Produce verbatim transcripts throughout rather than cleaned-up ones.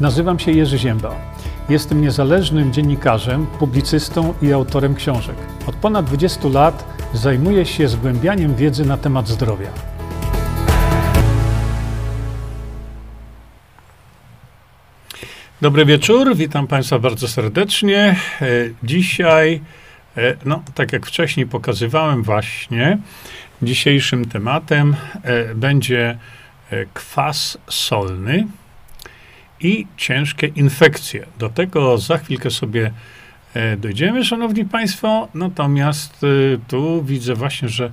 Nazywam się Jerzy Zięba. Jestem niezależnym dziennikarzem, publicystą i autorem książek. Od ponad dwudziestu lat zajmuję się zgłębianiem wiedzy na temat zdrowia. Dobry wieczór, witam Państwa bardzo serdecznie. Dzisiaj, no tak jak wcześniej pokazywałem właśnie, dzisiejszym tematem będzie kwas solny i ciężkie infekcje. Do tego za chwilkę sobie dojdziemy, Szanowni Państwo. Natomiast tu widzę właśnie, że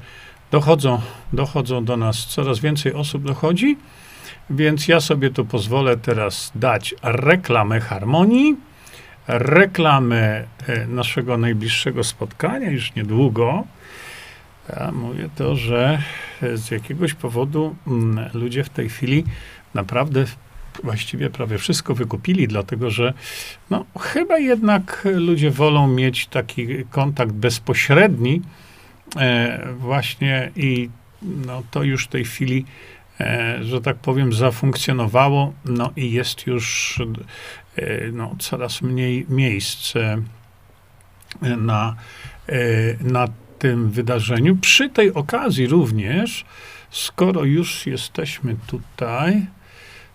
dochodzą, dochodzą do nas, coraz więcej osób dochodzi, więc ja sobie tu pozwolę teraz dać reklamę Harmonii, reklamę naszego najbliższego spotkania, już niedługo. Ja mówię to, że z jakiegoś powodu ludzie w tej chwili naprawdę właściwie prawie wszystko wykupili, dlatego że no, chyba jednak ludzie wolą mieć taki kontakt bezpośredni e, właśnie i no, to już w tej chwili, e, że tak powiem, zafunkcjonowało, no i jest już e, no, coraz mniej miejsc e, na, e, na tym wydarzeniu. Przy tej okazji również, skoro już jesteśmy tutaj,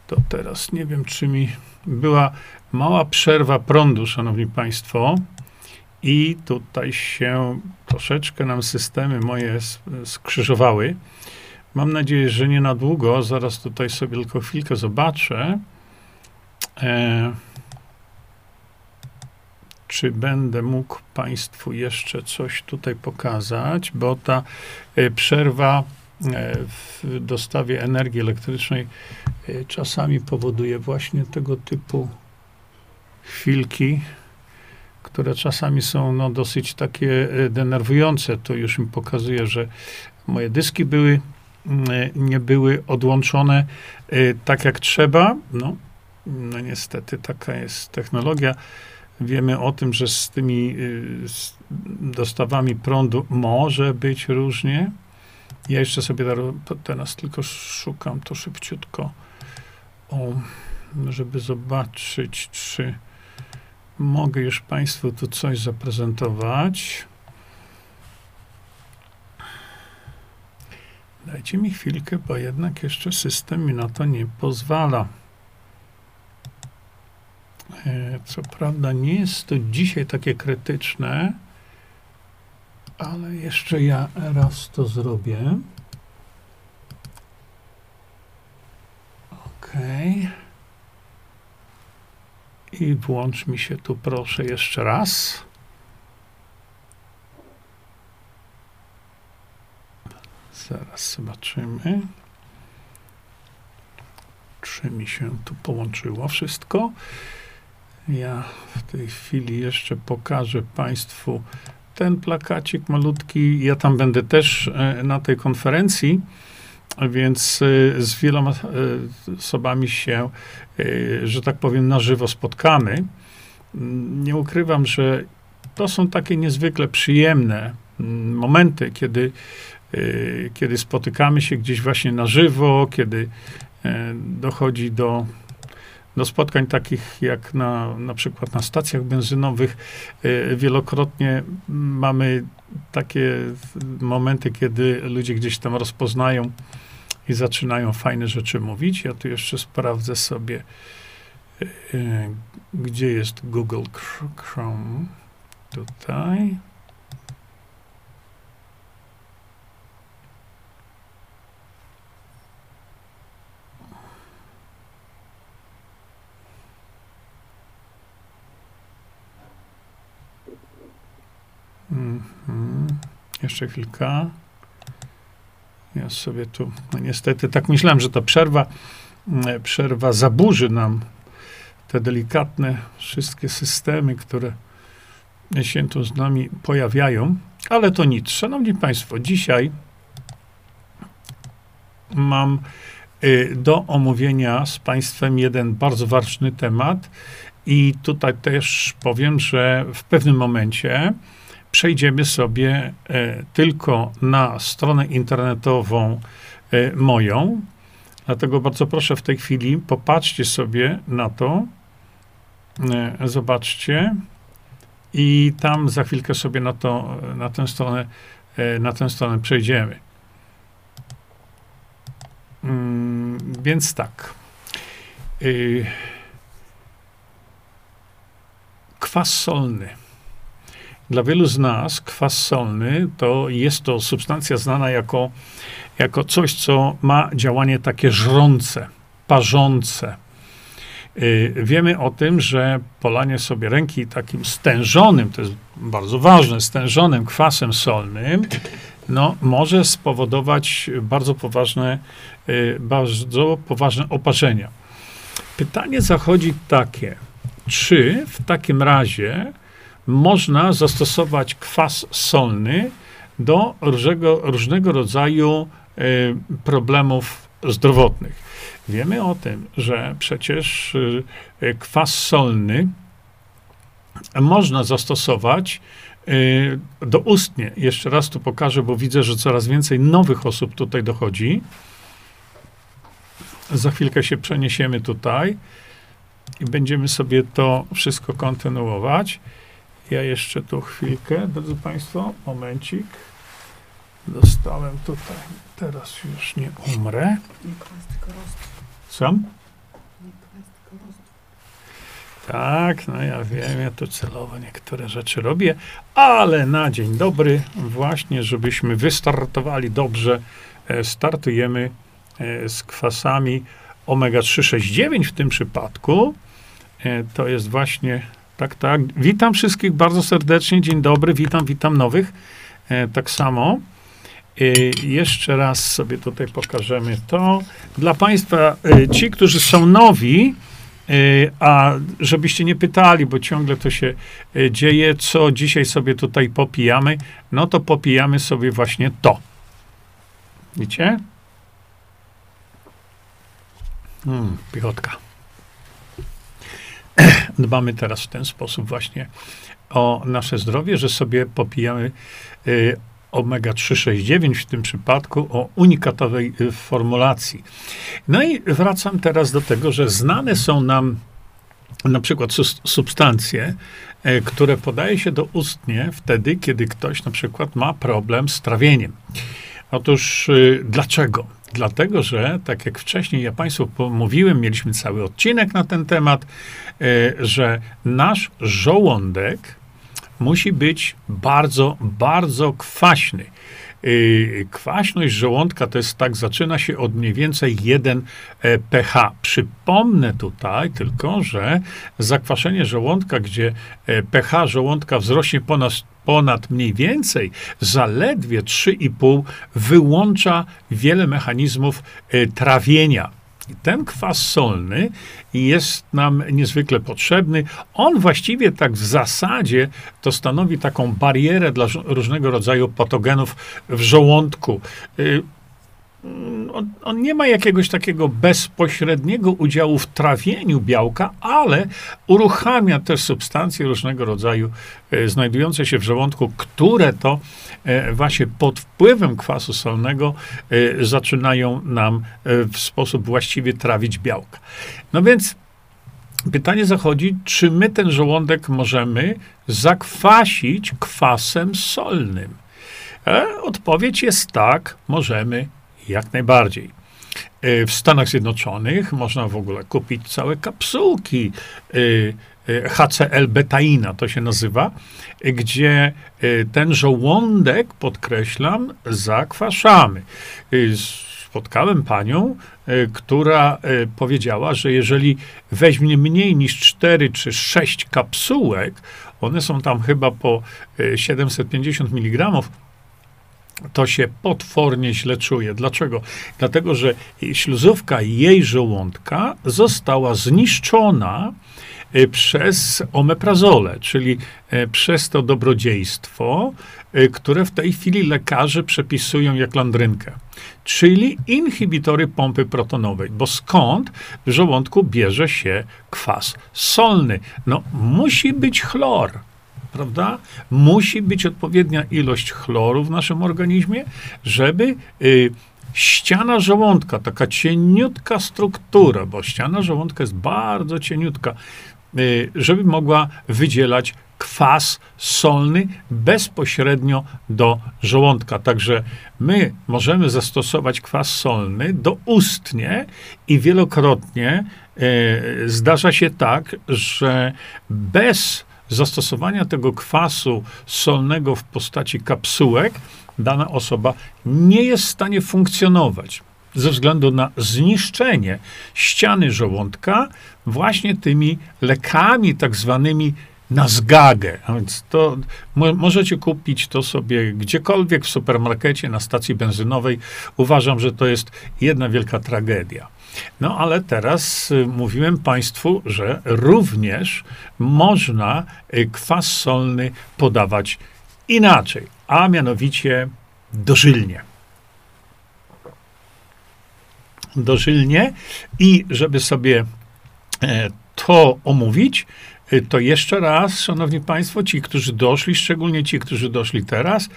to teraz nie wiem, czy mi była mała przerwa prądu, Szanowni Państwo, i tutaj się troszeczkę nam systemy moje skrzyżowały. Mam nadzieję, że nie na długo. Zaraz tutaj sobie tylko chwilkę zobaczę, e, czy będę mógł Państwu jeszcze coś tutaj pokazać, bo ta e, przerwa w dostawie energii elektrycznej czasami powoduje właśnie tego typu chwilki, które czasami są no, dosyć takie denerwujące. To już mi pokazuje, że moje dyski były, nie były odłączone tak jak trzeba. No, no niestety taka jest technologia. Wiemy o tym, że z tymi z dostawami prądu może być różnie. Ja jeszcze sobie teraz tylko szukam to szybciutko, o, żeby zobaczyć, czy mogę już Państwu tu coś zaprezentować. Dajcie mi chwilkę, bo jednak jeszcze system mi na to nie pozwala. Co prawda nie jest to dzisiaj takie krytyczne, ale jeszcze ja raz to zrobię. OK. I włącz mi się tu, proszę, jeszcze raz. Zaraz zobaczymy, czy mi się tu połączyło wszystko. Ja w tej chwili jeszcze pokażę Państwu ten plakacik malutki. Ja tam będę też na tej konferencji, więc z wieloma osobami się, że tak powiem, na żywo spotkamy. Nie ukrywam, że to są takie niezwykle przyjemne momenty, kiedy, kiedy spotykamy się gdzieś właśnie na żywo, kiedy dochodzi do do spotkań takich jak na, na przykład na stacjach benzynowych. Wielokrotnie mamy takie momenty, kiedy ludzie gdzieś tam rozpoznają i zaczynają fajne rzeczy mówić. Ja tu jeszcze sprawdzę sobie, gdzie jest Google Chrome. Tutaj. Mm-hmm. Jeszcze chwilka. Ja sobie tu, no niestety, tak myślałem, że ta przerwa, przerwa zaburzy nam te delikatne wszystkie systemy, które się tu z nami pojawiają, ale to nic. Szanowni Państwo, dzisiaj mam y, do omówienia z Państwem jeden bardzo ważny temat i tutaj też powiem, że w pewnym momencie przejdziemy sobie e, tylko na stronę internetową e, moją. Dlatego bardzo proszę w tej chwili popatrzcie sobie na to, zobaczcie. I tam za chwilkę sobie na, to, na, tę, stronę, na tę stronę przejdziemy. Więc tak. Kwas solny. Dla wielu z nas kwas solny to jest to substancja znana jako, jako coś, co ma działanie takie żrące, parzące. Wiemy o tym, że polanie sobie ręki takim stężonym, to jest bardzo ważne, stężonym kwasem solnym, no, może spowodować bardzo poważne, bardzo poważne oparzenia. Pytanie zachodzi takie, czy w takim razie można zastosować kwas solny do różnego, różnego rodzaju problemów zdrowotnych. Wiemy o tym, że przecież kwas solny można zastosować doustnie. Jeszcze raz tu pokażę, bo widzę, że coraz więcej nowych osób tutaj dochodzi. Za chwilkę się przeniesiemy tutaj i będziemy sobie to wszystko kontynuować. Ja jeszcze tu chwilkę, drodzy Państwo, momencik. Dostałem tutaj. Teraz już nie umrę. Nie kwas, tylko roztwór. Sam? Nie kwas, tylko roztwór. Tak, no ja wiem, ja tu celowo niektóre rzeczy robię, ale na dzień dobry, właśnie żebyśmy wystartowali dobrze, startujemy z kwasami omega trzy sześć dziewięć w tym przypadku. To jest właśnie, tak, tak. Witam wszystkich bardzo serdecznie, dzień dobry, witam, witam nowych. Tak samo. Y, jeszcze raz sobie tutaj pokażemy to. Dla Państwa, y, ci, którzy są nowi, y, a żebyście nie pytali, bo ciągle to się y, dzieje, co dzisiaj sobie tutaj popijamy, no to popijamy sobie właśnie to. Widzicie? Hmm, pichotka. Dbamy teraz w ten sposób właśnie o nasze zdrowie, że sobie popijamy y, omega trzy sześć dziewięć w tym przypadku o unikatowej formulacji. No i wracam teraz do tego, że znane są nam na przykład substancje, które podaje się doustnie wtedy, kiedy ktoś na przykład ma problem z trawieniem. Otóż dlaczego? Dlatego, że tak jak wcześniej ja Państwu mówiłem, mieliśmy cały odcinek na ten temat, że nasz żołądek musi być bardzo, bardzo kwaśny. Yy, kwaśność żołądka to jest tak, zaczyna się od mniej więcej jeden pH. Przypomnę tutaj tylko, że zakwaszenie żołądka, gdzie pH żołądka wzrośnie ponad, ponad mniej więcej zaledwie trzy i pół, wyłącza wiele mechanizmów yy, trawienia. I ten kwas solny jest nam niezwykle potrzebny. On właściwie tak w zasadzie to stanowi taką barierę dla różnego rodzaju patogenów w żołądku. Y- On, on nie ma jakiegoś takiego bezpośredniego udziału w trawieniu białka, ale uruchamia też substancje różnego rodzaju e, znajdujące się w żołądku, które to e, właśnie pod wpływem kwasu solnego e, zaczynają nam e, w sposób właściwy trawić białka. No więc pytanie zachodzi, czy my ten żołądek możemy zakwasić kwasem solnym? E, odpowiedź jest tak, możemy. Jak najbardziej. W Stanach Zjednoczonych można w ogóle kupić całe kapsułki H C L-betaina, to się nazywa, gdzie ten żołądek, podkreślam, zakwaszamy. Spotkałem panią, która powiedziała, że jeżeli weźmie mniej niż cztery czy sześć kapsułek, one są tam chyba po siedemset pięćdziesiąt miligramów, to się potwornie źle czuje. Dlaczego? Dlatego, że śluzówka jej żołądka została zniszczona przez omeprazole, czyli przez to dobrodziejstwo, które w tej chwili lekarze przepisują jak landrynkę, czyli inhibitory pompy protonowej, bo skąd w żołądku bierze się kwas solny? No, musi być chlor. Prawda? Musi być odpowiednia ilość chloru w naszym organizmie, żeby y, ściana żołądka, taka cieniutka struktura, bo ściana żołądka jest bardzo cieniutka, żeby mogła wydzielać kwas solny bezpośrednio do żołądka. Także my możemy zastosować kwas solny doustnie i wielokrotnie e, zdarza się tak, że bez zastosowania tego kwasu solnego w postaci kapsułek dana osoba nie jest w stanie funkcjonować ze względu na zniszczenie ściany żołądka właśnie tymi lekami tak zwanymi na zgagę. A więc to mo- możecie kupić to sobie gdziekolwiek w supermarkecie, na stacji benzynowej. Uważam, że to jest jedna wielka tragedia. No ale teraz y, mówiłem państwu, że również można y, kwas solny podawać inaczej, a mianowicie dożylnie. Dożylnie i żeby sobie y, to omówić, to jeszcze raz, szanowni państwo, ci, którzy doszli, szczególnie ci, którzy doszli teraz,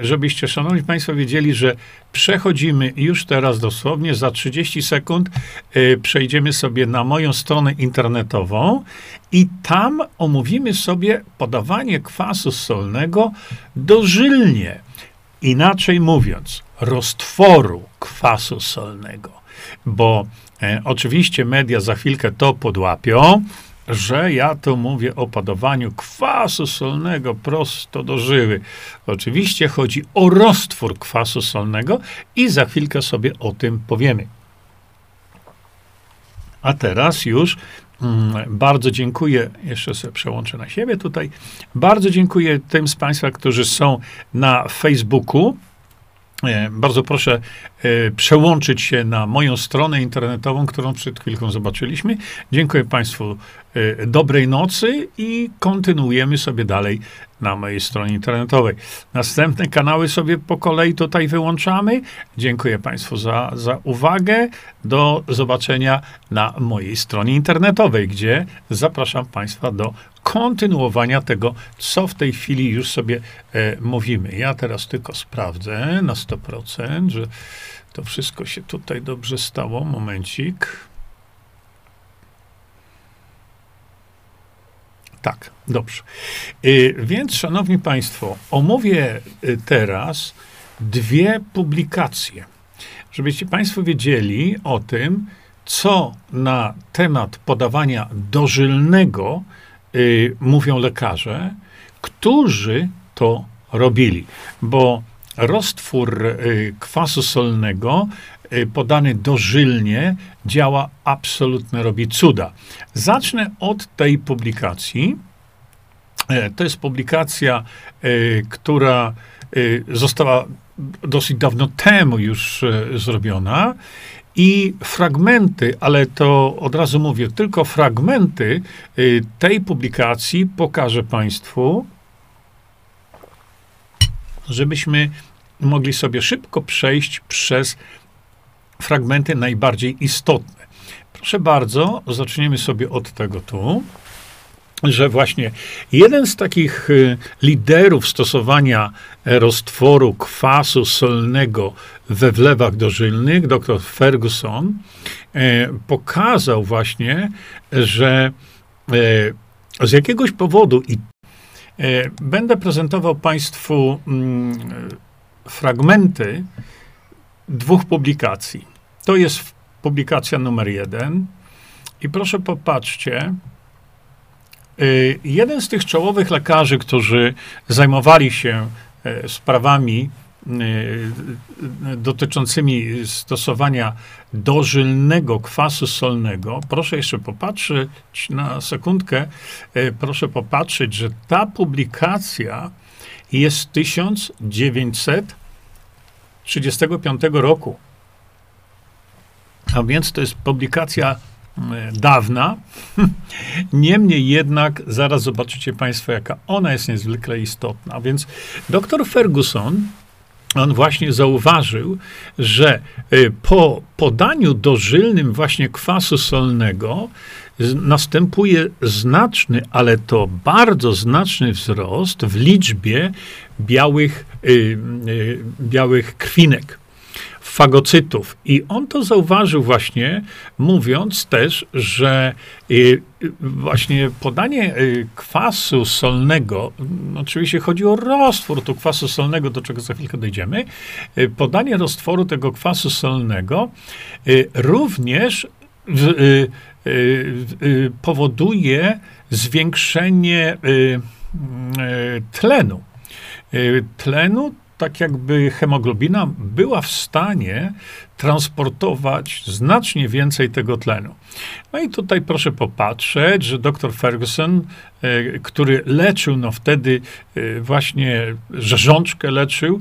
żebyście, szanowni państwo, wiedzieli, że przechodzimy już teraz dosłownie, za trzydzieści sekund yy, przejdziemy sobie na moją stronę internetową i tam omówimy sobie podawanie kwasu solnego dożylnie. Inaczej mówiąc, roztworu kwasu solnego, bo yy, oczywiście media za chwilkę to podłapią, że ja to mówię o podawaniu kwasu solnego prosto do żyły. Oczywiście chodzi o roztwór kwasu solnego i za chwilkę sobie o tym powiemy. A teraz już mm, bardzo dziękuję, jeszcze sobie przełączę na siebie tutaj, bardzo dziękuję tym z państwa, którzy są na Facebooku. Bardzo proszę e, przełączyć się na moją stronę internetową, którą przed chwilką zobaczyliśmy. Dziękuję państwu, e, dobrej nocy i kontynuujemy sobie dalej na mojej stronie internetowej. Następne kanały sobie po kolei tutaj wyłączamy. Dziękuję państwu za, za uwagę. Do zobaczenia na mojej stronie internetowej, gdzie zapraszam państwa do kontynuowania tego, co w tej chwili już sobie e, mówimy. Ja teraz tylko sprawdzę na sto procent, że to wszystko się tutaj dobrze stało. Momencik. Tak, dobrze. Y, więc, szanowni państwo, omówię y, teraz dwie publikacje, żebyście państwo wiedzieli o tym, co na temat podawania dożylnego Y, mówią lekarze, którzy to robili. Bo roztwór y, kwasu solnego y, podany dożylnie działa absolutnie, robi cuda. Zacznę od tej publikacji. Y, to jest publikacja, y, która y, została dosyć dawno temu już y, zrobiona. I fragmenty, ale to od razu mówię, tylko fragmenty y, tej publikacji pokażę państwu, żebyśmy mogli sobie szybko przejść przez fragmenty najbardziej istotne. Proszę bardzo, zaczniemy sobie od tego tu, że właśnie jeden z takich y, liderów stosowania roztworu kwasu solnego we wlewach dożylnych, dr Ferguson, y, pokazał właśnie, że y, z jakiegoś powodu, i y, będę prezentował państwu y, fragmenty dwóch publikacji. To jest publikacja numer jeden i proszę popatrzcie, jeden z tych czołowych lekarzy, którzy zajmowali się sprawami dotyczącymi stosowania dożylnego kwasu solnego, proszę jeszcze popatrzeć na sekundkę, proszę popatrzeć, że ta publikacja jest z tysiąc dziewięćset trzydziestego piątego roku. A więc to jest publikacja dawna, niemniej jednak zaraz zobaczycie państwo, jaka ona jest niezwykle istotna. A więc dr Ferguson, on właśnie zauważył, że po podaniu dożylnym właśnie kwasu solnego następuje znaczny, ale to bardzo znaczny wzrost w liczbie białych, białych krwinek. W fagocytów. I on to zauważył właśnie, mówiąc też, że y, właśnie podanie y, kwasu solnego, oczywiście chodzi o roztwór tu kwasu solnego, do czego za chwilkę dojdziemy, y, podanie roztworu tego kwasu solnego y, również w, y, y, y, powoduje zwiększenie y, y, tlenu. Y, tlenu tak jakby hemoglobina była w stanie transportować znacznie więcej tego tlenu. No i tutaj proszę popatrzeć, że doktor Ferguson, który leczył, no wtedy właśnie żrzączkę leczył,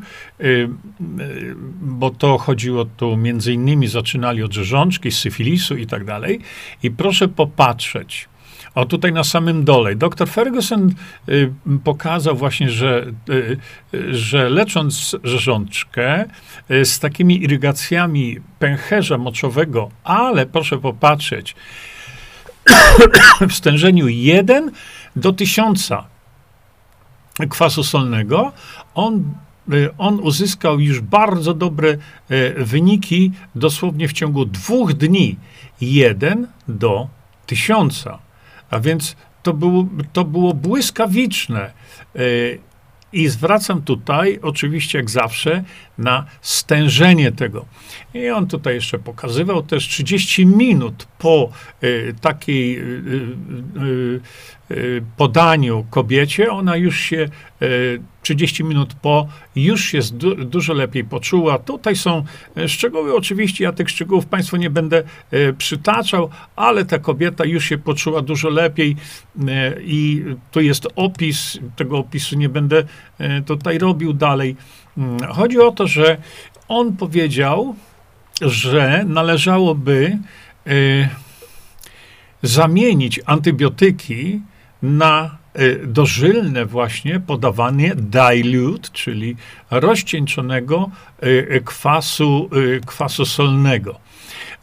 bo to chodziło tu między innymi, zaczynali od żrzączki, syfilisu i tak dalej. I proszę popatrzeć, o tutaj na samym dole. Doktor Ferguson y, pokazał właśnie, że, y, y, że lecząc żrzączkę y, z takimi irygacjami pęcherza moczowego, ale proszę popatrzeć, w stężeniu jeden do tysiąca kwasu solnego, on on uzyskał już bardzo dobre y, wyniki dosłownie w ciągu dwóch dni. jeden do tysiąca. A więc to było, to było błyskawiczne. Yy, I zwracam tutaj, oczywiście jak zawsze, na stężenie tego. I on tutaj jeszcze pokazywał też trzydzieści minut po y, takiej y, y, y, podaniu kobiecie, ona już się y, trzydzieści minut po już się du dużo lepiej poczuła. Tutaj są szczegóły, oczywiście ja tych szczegółów Państwu nie będę y, przytaczał, ale ta kobieta już się poczuła dużo lepiej y, i tu jest opis, tego opisu nie będę y, tutaj robił dalej. Chodzi o to, że on powiedział, że należałoby y, zamienić antybiotyki na y, dożylne właśnie podawanie dilute, czyli rozcieńczonego y, kwasu, y, kwasu solnego.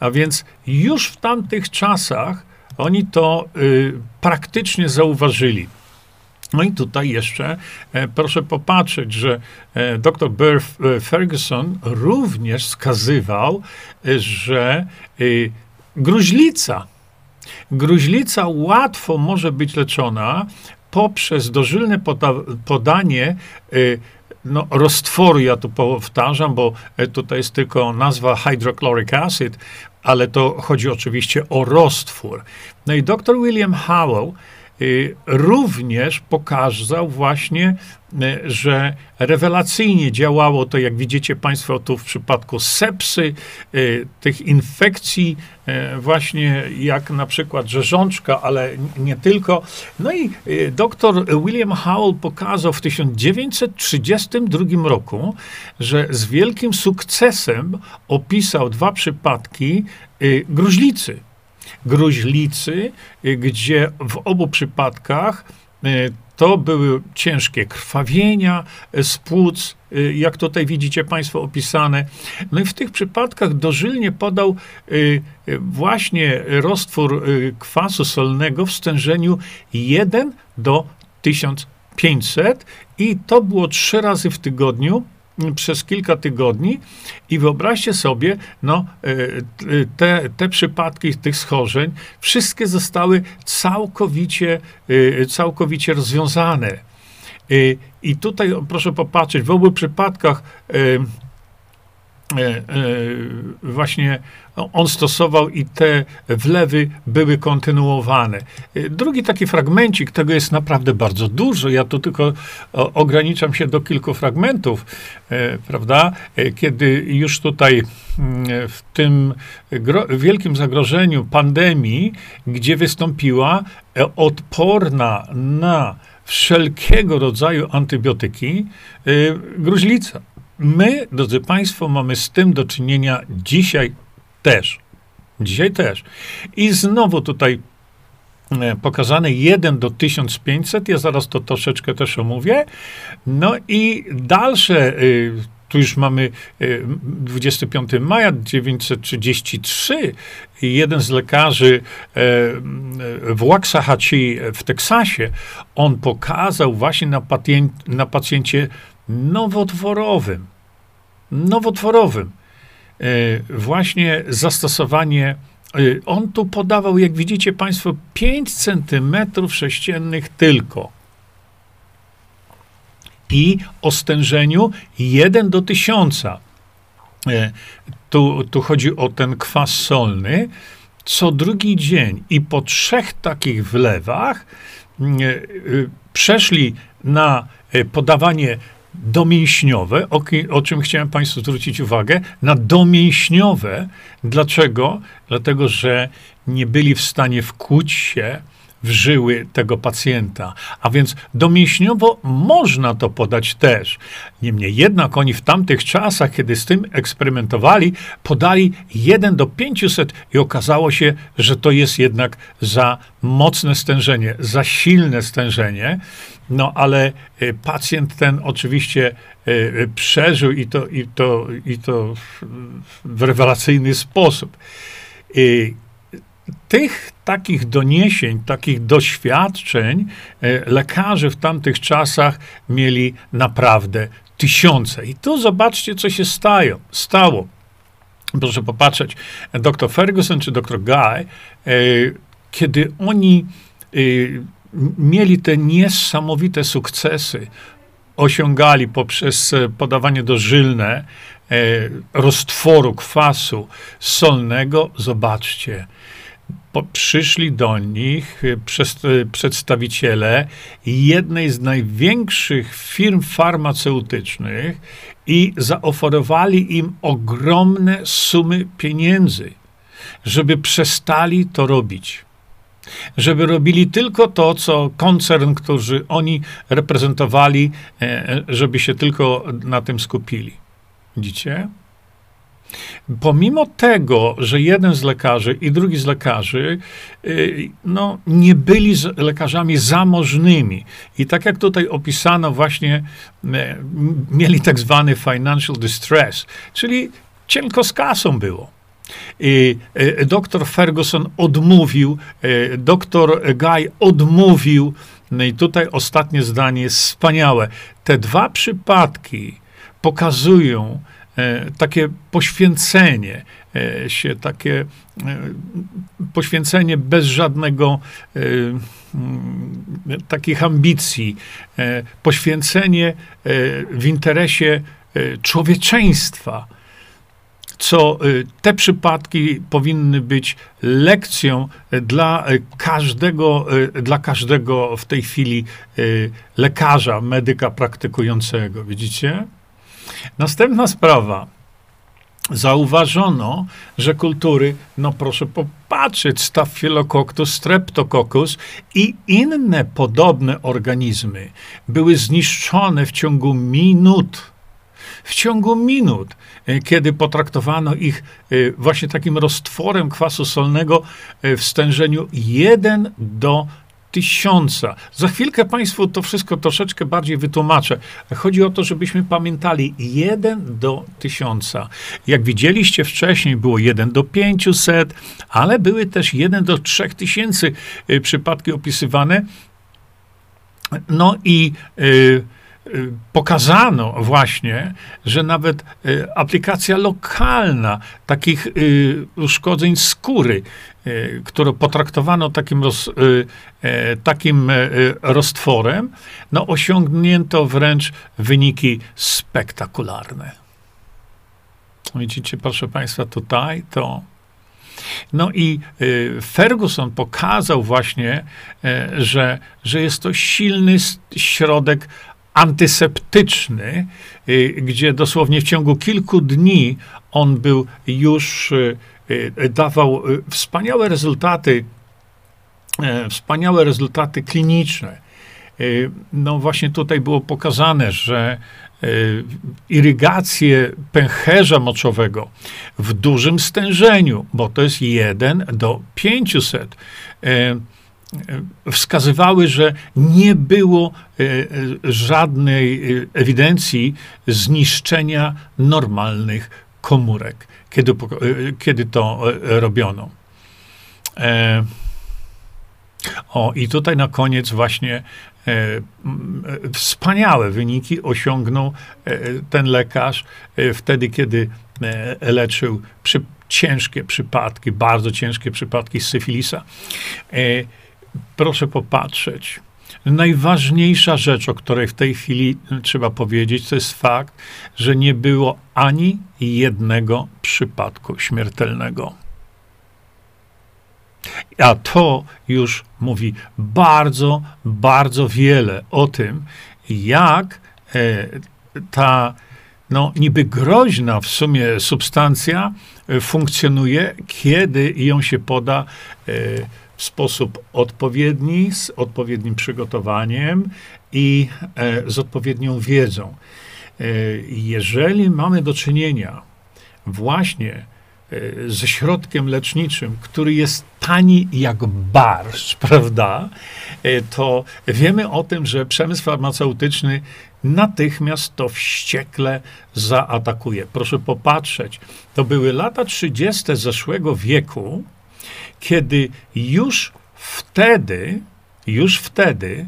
A więc już w tamtych czasach oni to y, praktycznie zauważyli. No i tutaj jeszcze e, proszę popatrzeć, że e, dr Burke Ferguson również wskazywał, e, że e, gruźlica, gruźlica łatwo może być leczona poprzez dożylne poda podanie e, no, roztworu, ja tu powtarzam, bo e, tutaj jest tylko nazwa hydrochloric acid, ale to chodzi oczywiście o roztwór. No i dr William Howell Y, również pokazał właśnie, y, że rewelacyjnie działało to, jak widzicie Państwo tu w przypadku sepsy, y, tych infekcji, y, właśnie jak na przykład żerzączka, ale nie tylko. No i y, dr William Howell pokazał w tysiąc dziewięćset trzydziestym drugim roku, że z wielkim sukcesem opisał dwa przypadki y, gruźlicy. Gruźlicy, gdzie w obu przypadkach to były ciężkie krwawienia z płuc, jak tutaj widzicie Państwo opisane. No i w tych przypadkach dożylnie podał właśnie roztwór kwasu solnego w stężeniu jeden do tysiąc pięciuset i to było trzy razy w tygodniu przez kilka tygodni i wyobraźcie sobie, no te, te przypadki tych schorzeń wszystkie zostały całkowicie, całkowicie rozwiązane. I tutaj proszę popatrzeć, w obu przypadkach właśnie on stosował i te wlewy były kontynuowane. Drugi taki fragmencik, tego jest naprawdę bardzo dużo, ja tu tylko ograniczam się do kilku fragmentów, prawda, kiedy już tutaj w tym wielkim zagrożeniu pandemii, gdzie wystąpiła odporna na wszelkiego rodzaju antybiotyki gruźlica. My, drodzy Państwo, mamy z tym do czynienia dzisiaj też. Dzisiaj też. I znowu tutaj pokazane jeden do tysiąc pięciuset. Ja zaraz to troszeczkę też omówię. No i dalsze, tu już mamy dwudziestego piątego maja tysiąc dziewięćset trzydziestego trzeciego. Jeden z lekarzy w Waxahachie w Teksasie, on pokazał właśnie na, pacjent, na pacjencie nowotworowym, nowotworowym, właśnie zastosowanie. On tu podawał, jak widzicie państwo, pięć centymetrów sześciennych tylko. I o stężeniu jeden do tysiąca. Tu, tu chodzi o ten kwas solny. Co drugi dzień i po trzech takich wlewach przeszli na podawanie domięśniowe, o, o czym chciałem państwu zwrócić uwagę, na domięśniowe. Dlaczego? Dlatego, że nie byli w stanie wkuć się w żyły tego pacjenta. A więc domięśniowo można to podać też. Niemniej jednak oni w tamtych czasach, kiedy z tym eksperymentowali, podali jeden do pięciuset i okazało się, że to jest jednak za mocne stężenie, za silne stężenie. No ale pacjent ten oczywiście przeżył i to, i to, i to w rewelacyjny sposób. Tych takich doniesień, takich doświadczeń lekarzy w tamtych czasach mieli naprawdę tysiące. I tu zobaczcie, co się stało. stało. Proszę popatrzeć, doktor Ferguson czy doktor Gay, kiedy oni mieli te niesamowite sukcesy, osiągali poprzez podawanie dożylne roztworu kwasu solnego, zobaczcie, przyszli do nich przedstawiciele jednej z największych firm farmaceutycznych i zaoferowali im ogromne sumy pieniędzy, żeby przestali to robić. Żeby robili tylko to, co koncern, który oni reprezentowali, żeby się tylko na tym skupili. Widzicie? Pomimo tego, że jeden z lekarzy i drugi z lekarzy no, nie byli lekarzami zamożnymi. I tak jak tutaj opisano właśnie, mieli tak zwany financial distress, czyli cienko z kasą było. I doktor Ferguson odmówił, doktor Gay odmówił. No i tutaj ostatnie zdanie jest wspaniałe. Te dwa przypadki pokazują takie poświęcenie się, takie poświęcenie bez żadnego takich ambicji, poświęcenie w interesie człowieczeństwa, co te przypadki powinny być lekcją dla każdego, dla każdego w tej chwili lekarza, medyka praktykującego, widzicie? Następna sprawa. Zauważono, że kultury, no proszę popatrzeć, Staphylococcus, Streptococcus i inne podobne organizmy były zniszczone w ciągu minut. W ciągu minut, kiedy potraktowano ich właśnie takim roztworem kwasu solnego w stężeniu jeden do tysiąca. Za chwilkę państwu to wszystko troszeczkę bardziej wytłumaczę. Chodzi o to, żebyśmy pamiętali jeden do tysiąca. Jak widzieliście wcześniej, było jeden do pięciuset, ale były też jeden do trzech tysięcy przypadki opisywane. No i Yy, pokazano właśnie, że nawet aplikacja lokalna takich uszkodzeń skóry, którą potraktowano takim, roz, takim roztworem, no osiągnięto wręcz wyniki spektakularne. Widzicie, proszę państwa, tutaj to. No i Ferguson pokazał właśnie, że, że jest to silny środek antyseptyczny, gdzie dosłownie w ciągu kilku dni on był już, dawał wspaniałe rezultaty, wspaniałe rezultaty kliniczne. No właśnie tutaj było pokazane, że irygację pęcherza moczowego w dużym stężeniu, bo to jest jeden do pięciuset, wskazywały, że nie było żadnej ewidencji zniszczenia normalnych komórek, kiedy, kiedy to robiono. O, i tutaj na koniec właśnie wspaniałe wyniki osiągnął ten lekarz wtedy, kiedy leczył przy, ciężkie przypadki, bardzo ciężkie przypadki syfilisa. Proszę popatrzeć. Najważniejsza rzecz, o której w tej chwili trzeba powiedzieć, to jest fakt, że nie było ani jednego przypadku śmiertelnego. A to już mówi bardzo, bardzo wiele o tym, jak ta no, niby groźna w sumie substancja funkcjonuje, kiedy ją się poda w sposób odpowiedni, z odpowiednim przygotowaniem i z odpowiednią wiedzą. Jeżeli mamy do czynienia właśnie ze środkiem leczniczym, który jest tani jak barszcz, prawda, to wiemy o tym, że przemysł farmaceutyczny natychmiast to wściekle zaatakuje. Proszę popatrzeć, to były lata trzydzieste zeszłego wieku, kiedy już wtedy, już wtedy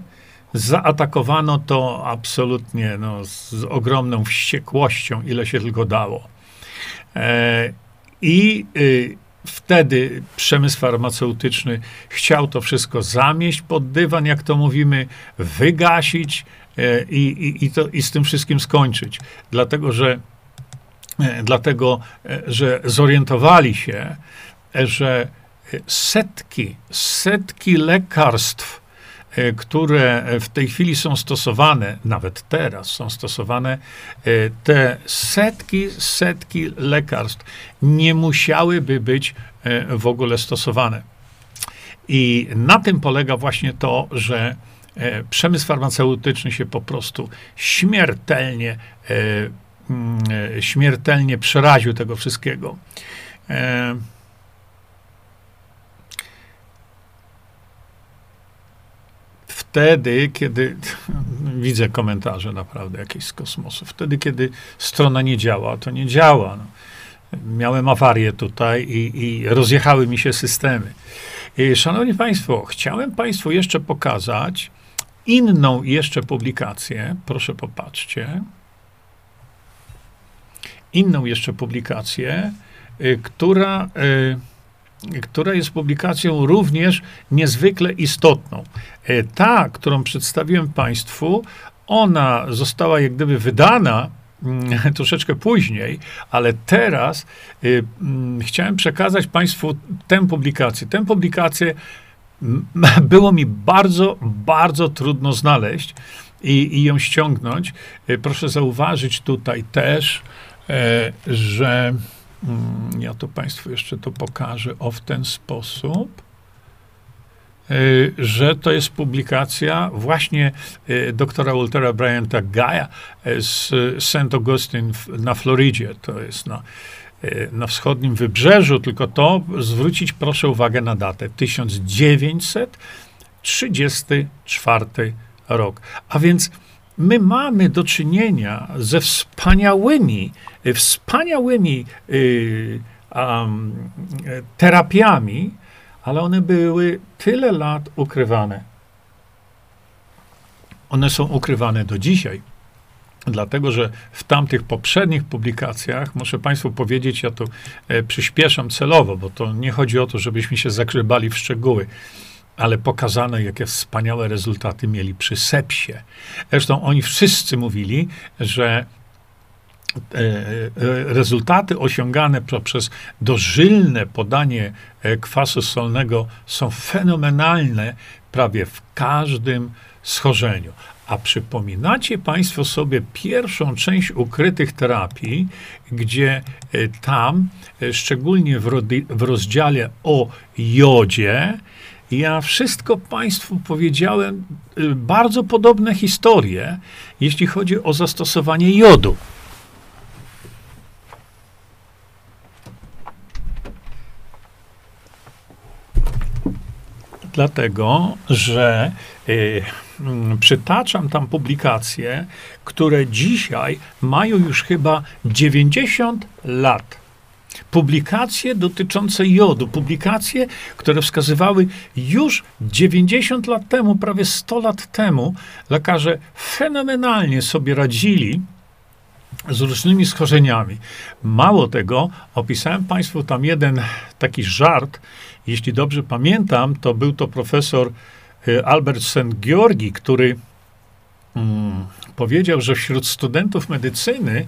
zaatakowano to absolutnie no, z ogromną wściekłością, ile się tylko dało. E, I y, wtedy przemysł farmaceutyczny chciał to wszystko zamieść pod dywan, jak to mówimy, wygasić y, i, i, to, i z tym wszystkim skończyć. Dlatego, że, y, dlatego, y, że zorientowali się, y, że setki, setki lekarstw, które w tej chwili są stosowane, nawet teraz są stosowane, te setki, setki lekarstw nie musiałyby być w ogóle stosowane. I na tym polega właśnie to, że przemysł farmaceutyczny się po prostu śmiertelnie, śmiertelnie przeraził tego wszystkiego. Wtedy, kiedy, widzę komentarze naprawdę jakieś z kosmosu, wtedy, kiedy strona nie działa, to nie działa. No. Miałem awarię tutaj i, i rozjechały mi się systemy. Szanowni Państwo, chciałem Państwu jeszcze pokazać inną jeszcze publikację. Proszę popatrzcie. Inną jeszcze publikację, która... która jest publikacją również niezwykle istotną. Ta, którą przedstawiłem Państwu, ona została jak gdyby wydana troszeczkę później, ale teraz chciałem przekazać Państwu tę publikację. Tę publikację było mi bardzo, bardzo trudno znaleźć i, i ją ściągnąć. Proszę zauważyć tutaj też, że ja to Państwu jeszcze to pokażę o w ten sposób, że to jest publikacja właśnie doktora Waltera Bryanta Gaya z Saint Augustine na Florydzie. To jest na, na wschodnim wybrzeżu, tylko to zwrócić proszę uwagę na datę tysiąc dziewięćset trzydziesty czwarty rok. A więc my mamy do czynienia ze wspaniałymi, wspaniałymi y, um, terapiami, ale one były tyle lat ukrywane. One są ukrywane do dzisiaj. Dlatego, że w tamtych poprzednich publikacjach, muszę Państwu powiedzieć, ja to y, przyspieszam celowo, bo to nie chodzi o to, żebyśmy się zagrzebali w szczegóły, ale pokazano, jakie wspaniałe rezultaty mieli przy sepsie. Zresztą oni wszyscy mówili, że rezultaty osiągane poprzez dożylne podanie kwasu solnego są fenomenalne prawie w każdym schorzeniu. A przypominacie Państwo sobie pierwszą część ukrytych terapii, gdzie tam, szczególnie w rozdziale o jodzie, ja wszystko Państwu powiedziałem, bardzo podobne historie, jeśli chodzi o zastosowanie jodu. Dlatego, że y, przytaczam tam publikacje, które dzisiaj mają już chyba dziewięćdziesiąt lat. Publikacje dotyczące jodu, publikacje, które wskazywały już dziewięćdziesiąt lat temu, prawie sto lat temu, lekarze fenomenalnie sobie radzili z różnymi schorzeniami. Mało tego, opisałem Państwu tam jeden taki żart. Jeśli dobrze pamiętam, to był to profesor Albert Saint-Georgi, który mm, powiedział, że wśród studentów medycyny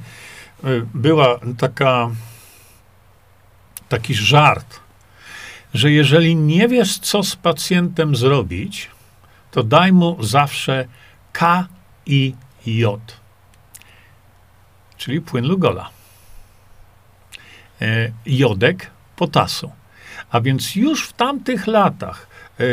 była taka, taki żart, że jeżeli nie wiesz, co z pacjentem zrobić, to daj mu zawsze K i J, czyli płyn Lugola, e, jodek potasu. A więc już w tamtych latach, e,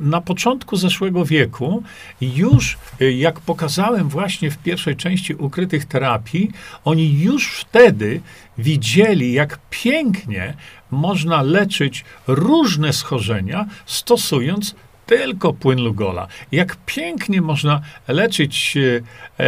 na początku zeszłego wieku, już e, jak pokazałem właśnie w pierwszej części Ukrytych Terapii, oni już wtedy widzieli, jak pięknie można leczyć różne schorzenia, stosując tylko płyn Lugola. Jak pięknie można leczyć e,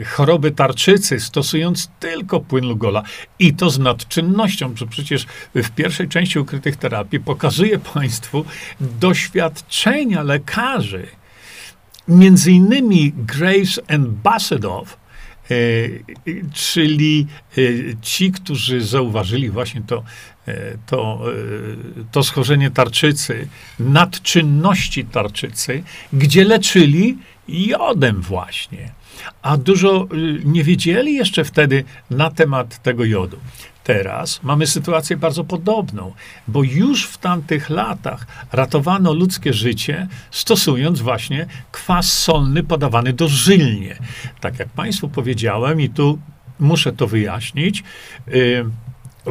e, choroby tarczycy, stosując tylko płyn Lugola. I to z nadczynnością, bo przecież w pierwszej części Ukrytych Terapii pokazuję Państwu doświadczenia lekarzy, między innymi Graves and Bassedov, e, czyli e, ci, którzy zauważyli właśnie to To, to schorzenie tarczycy, nadczynności tarczycy, gdzie leczyli jodem właśnie. A dużo nie wiedzieli jeszcze wtedy na temat tego jodu. Teraz mamy sytuację bardzo podobną, bo już w tamtych latach ratowano ludzkie życie, stosując właśnie kwas solny podawany dożylnie. Tak jak Państwu powiedziałem, i tu muszę to wyjaśnić, yy,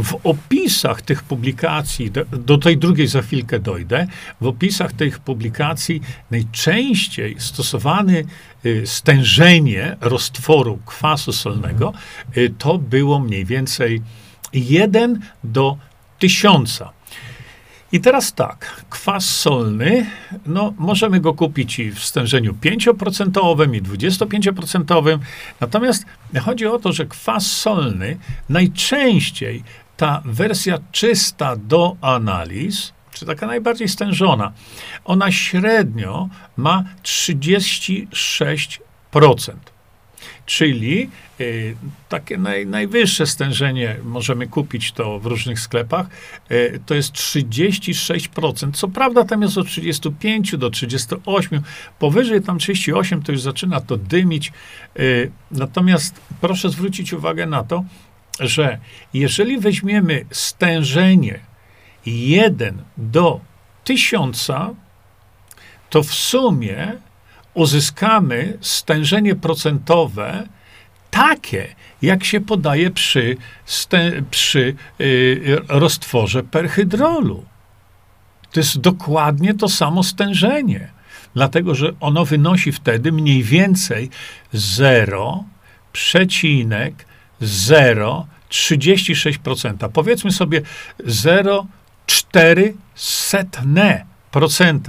w opisach tych publikacji, do, do tej drugiej za chwilkę dojdę, w opisach tych publikacji najczęściej stosowany y, stężenie roztworu kwasu solnego y, to było mniej więcej jeden do tysiąca. I teraz tak, kwas solny, no możemy go kupić i w stężeniu pięć procent i dwadzieścia pięć procent, natomiast chodzi o to, że kwas solny najczęściej ta wersja czysta do analiz, czy taka najbardziej stężona, ona średnio ma trzydzieści sześć procent. Czyli y, takie naj, najwyższe stężenie, możemy kupić to w różnych sklepach, y, to jest trzydzieści sześć procent. Co prawda tam jest od trzydziestu pięciu do trzydziestu ośmiu. Powyżej tam trzydzieści osiem to już zaczyna to dymić. Y, natomiast proszę zwrócić uwagę na to, że jeżeli weźmiemy stężenie jeden do tysiąca, to w sumie uzyskamy stężenie procentowe takie, jak się podaje przy, przy yy, roztworze perhydrolu. To jest dokładnie to samo stężenie, dlatego że ono wynosi wtedy mniej więcej zero przecinek zero trzydzieści sześć procent. Powiedzmy sobie zero przecinek cztery procent.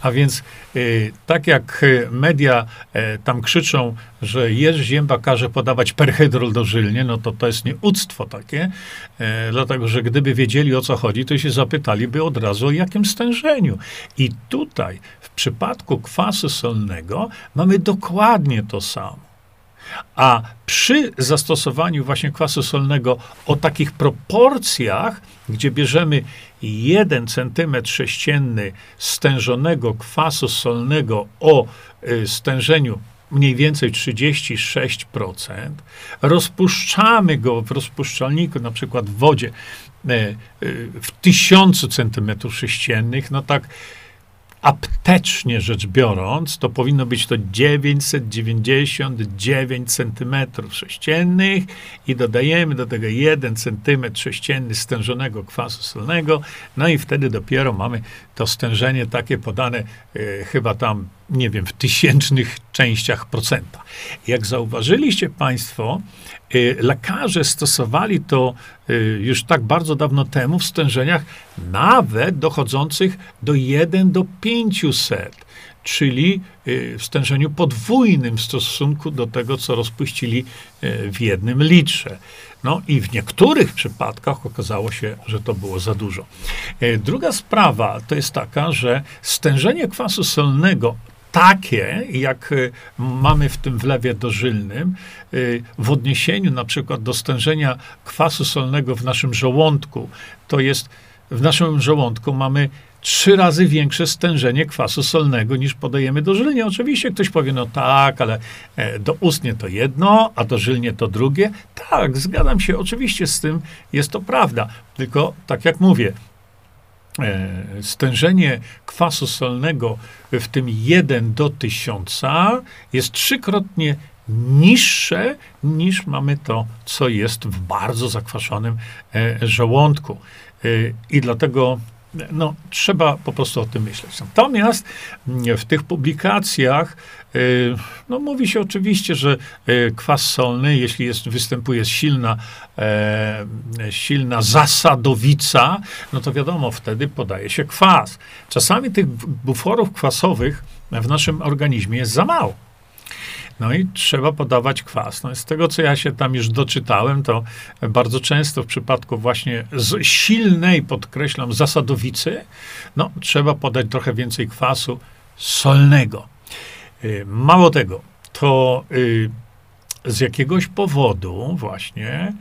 A więc y, tak jak media y, tam krzyczą, że Jerzy Zięba każe podawać perhydrol dożylnie, no to to jest nieuctwo takie, y, dlatego że gdyby wiedzieli, o co chodzi, to się zapytaliby od razu, o jakim stężeniu. I tutaj w przypadku kwasu solnego mamy dokładnie to samo. A przy zastosowaniu właśnie kwasu solnego o takich proporcjach, gdzie bierzemy jeden centymetr sześcienny stężonego kwasu solnego o y, stężeniu mniej więcej trzydzieści sześć procent, rozpuszczamy go w rozpuszczalniku, na przykład w wodzie, y, y, w tysiącu centymetrów sześciennych, no tak aptecznie rzecz biorąc, to powinno być to dziewięćset dziewięćdziesiąt dziewięć centymetrów sześciennych i dodajemy do tego jeden centymetr sześcienny stężonego kwasu solnego, no i wtedy dopiero mamy to stężenie takie podane y, chyba tam, nie wiem, w tysięcznych częściach procenta. Jak zauważyliście Państwo, y, lekarze stosowali to y, już tak bardzo dawno temu w stężeniach nawet dochodzących do jeden do pięciuset, czyli y, w stężeniu podwójnym w stosunku do tego, co rozpuścili y, w jednym litrze. No i w niektórych przypadkach okazało się, że to było za dużo. Y, druga sprawa to jest taka, że stężenie kwasu solnego takie, jak mamy w tym wlewie dożylnym, w odniesieniu na przykład do stężenia kwasu solnego w naszym żołądku, to jest w naszym żołądku mamy trzy razy większe stężenie kwasu solnego niż podajemy dożylnie. Oczywiście ktoś powie, no tak, ale doustnie to jedno, a dożylnie to drugie. Tak, zgadzam się, oczywiście z tym jest to prawda. Tylko, tak jak mówię, stężenie kwasu solnego w tym jeden do tysiąca jest trzykrotnie niższe niż mamy to, co jest w bardzo zakwaszonym żołądku. I dlatego no, trzeba po prostu o tym myśleć. Natomiast w tych publikacjach no, mówi się oczywiście, że kwas solny, jeśli jest, występuje silna, silna zasadowica, no to wiadomo, wtedy podaje się kwas. Czasami tych buforów kwasowych w naszym organizmie jest za mało. No i trzeba podawać kwas. No z tego, co ja się tam już doczytałem, to bardzo często w przypadku właśnie z silnej, podkreślam, zasadowicy, no trzeba podać trochę więcej kwasu solnego. Mało tego, to z jakiegoś powodu właśnie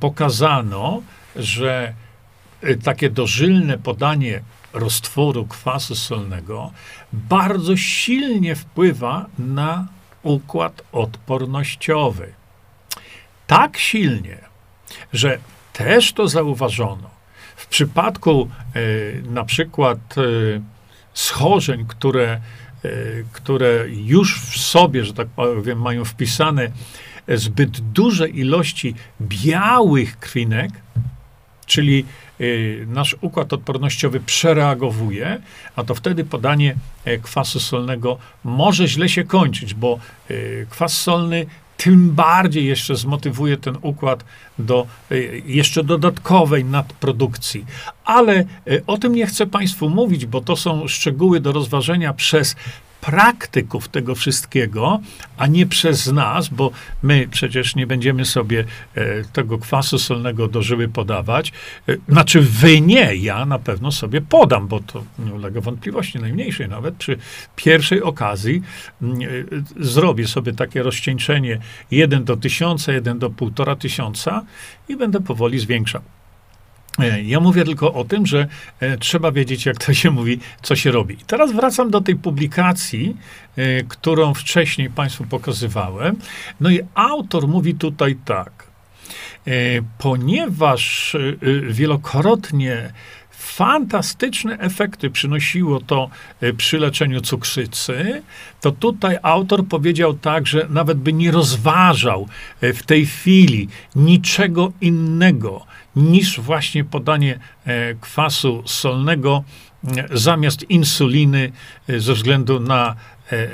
pokazano, że takie dożylne podanie roztworu kwasu solnego bardzo silnie wpływa na układ odpornościowy. Tak silnie, że też to zauważono. W przypadku y, na przykład y, schorzeń, które, y, które już w sobie, że tak powiem, mają wpisane zbyt duże ilości białych krwinek, czyli y, nasz układ odpornościowy przereagowuje, a to wtedy podanie y, kwasu solnego może źle się kończyć, bo y, kwas solny tym bardziej jeszcze zmotywuje ten układ do y, jeszcze dodatkowej nadprodukcji. Ale y, o tym nie chcę Państwu mówić, bo to są szczegóły do rozważenia przez praktyków tego wszystkiego, a nie przez nas, bo my przecież nie będziemy sobie e, tego kwasu solnego do żyły podawać. E, znaczy wy nie, ja na pewno sobie podam, bo to nie ulega wątpliwości najmniejszej nawet. Przy pierwszej okazji e, zrobię sobie takie rozcieńczenie jeden do tysiąca, jeden do półtora tysiąca i będę powoli zwiększał. Ja mówię tylko o tym, że trzeba wiedzieć, jak to się mówi, co się robi. I teraz wracam do tej publikacji, którą wcześniej Państwu pokazywałem. No i autor mówi tutaj tak. Ponieważ wielokrotnie fantastyczne efekty przynosiło to przy leczeniu cukrzycy, to tutaj autor powiedział tak, że nawet by nie rozważał w tej chwili niczego innego niż właśnie podanie kwasu solnego zamiast insuliny ze względu na,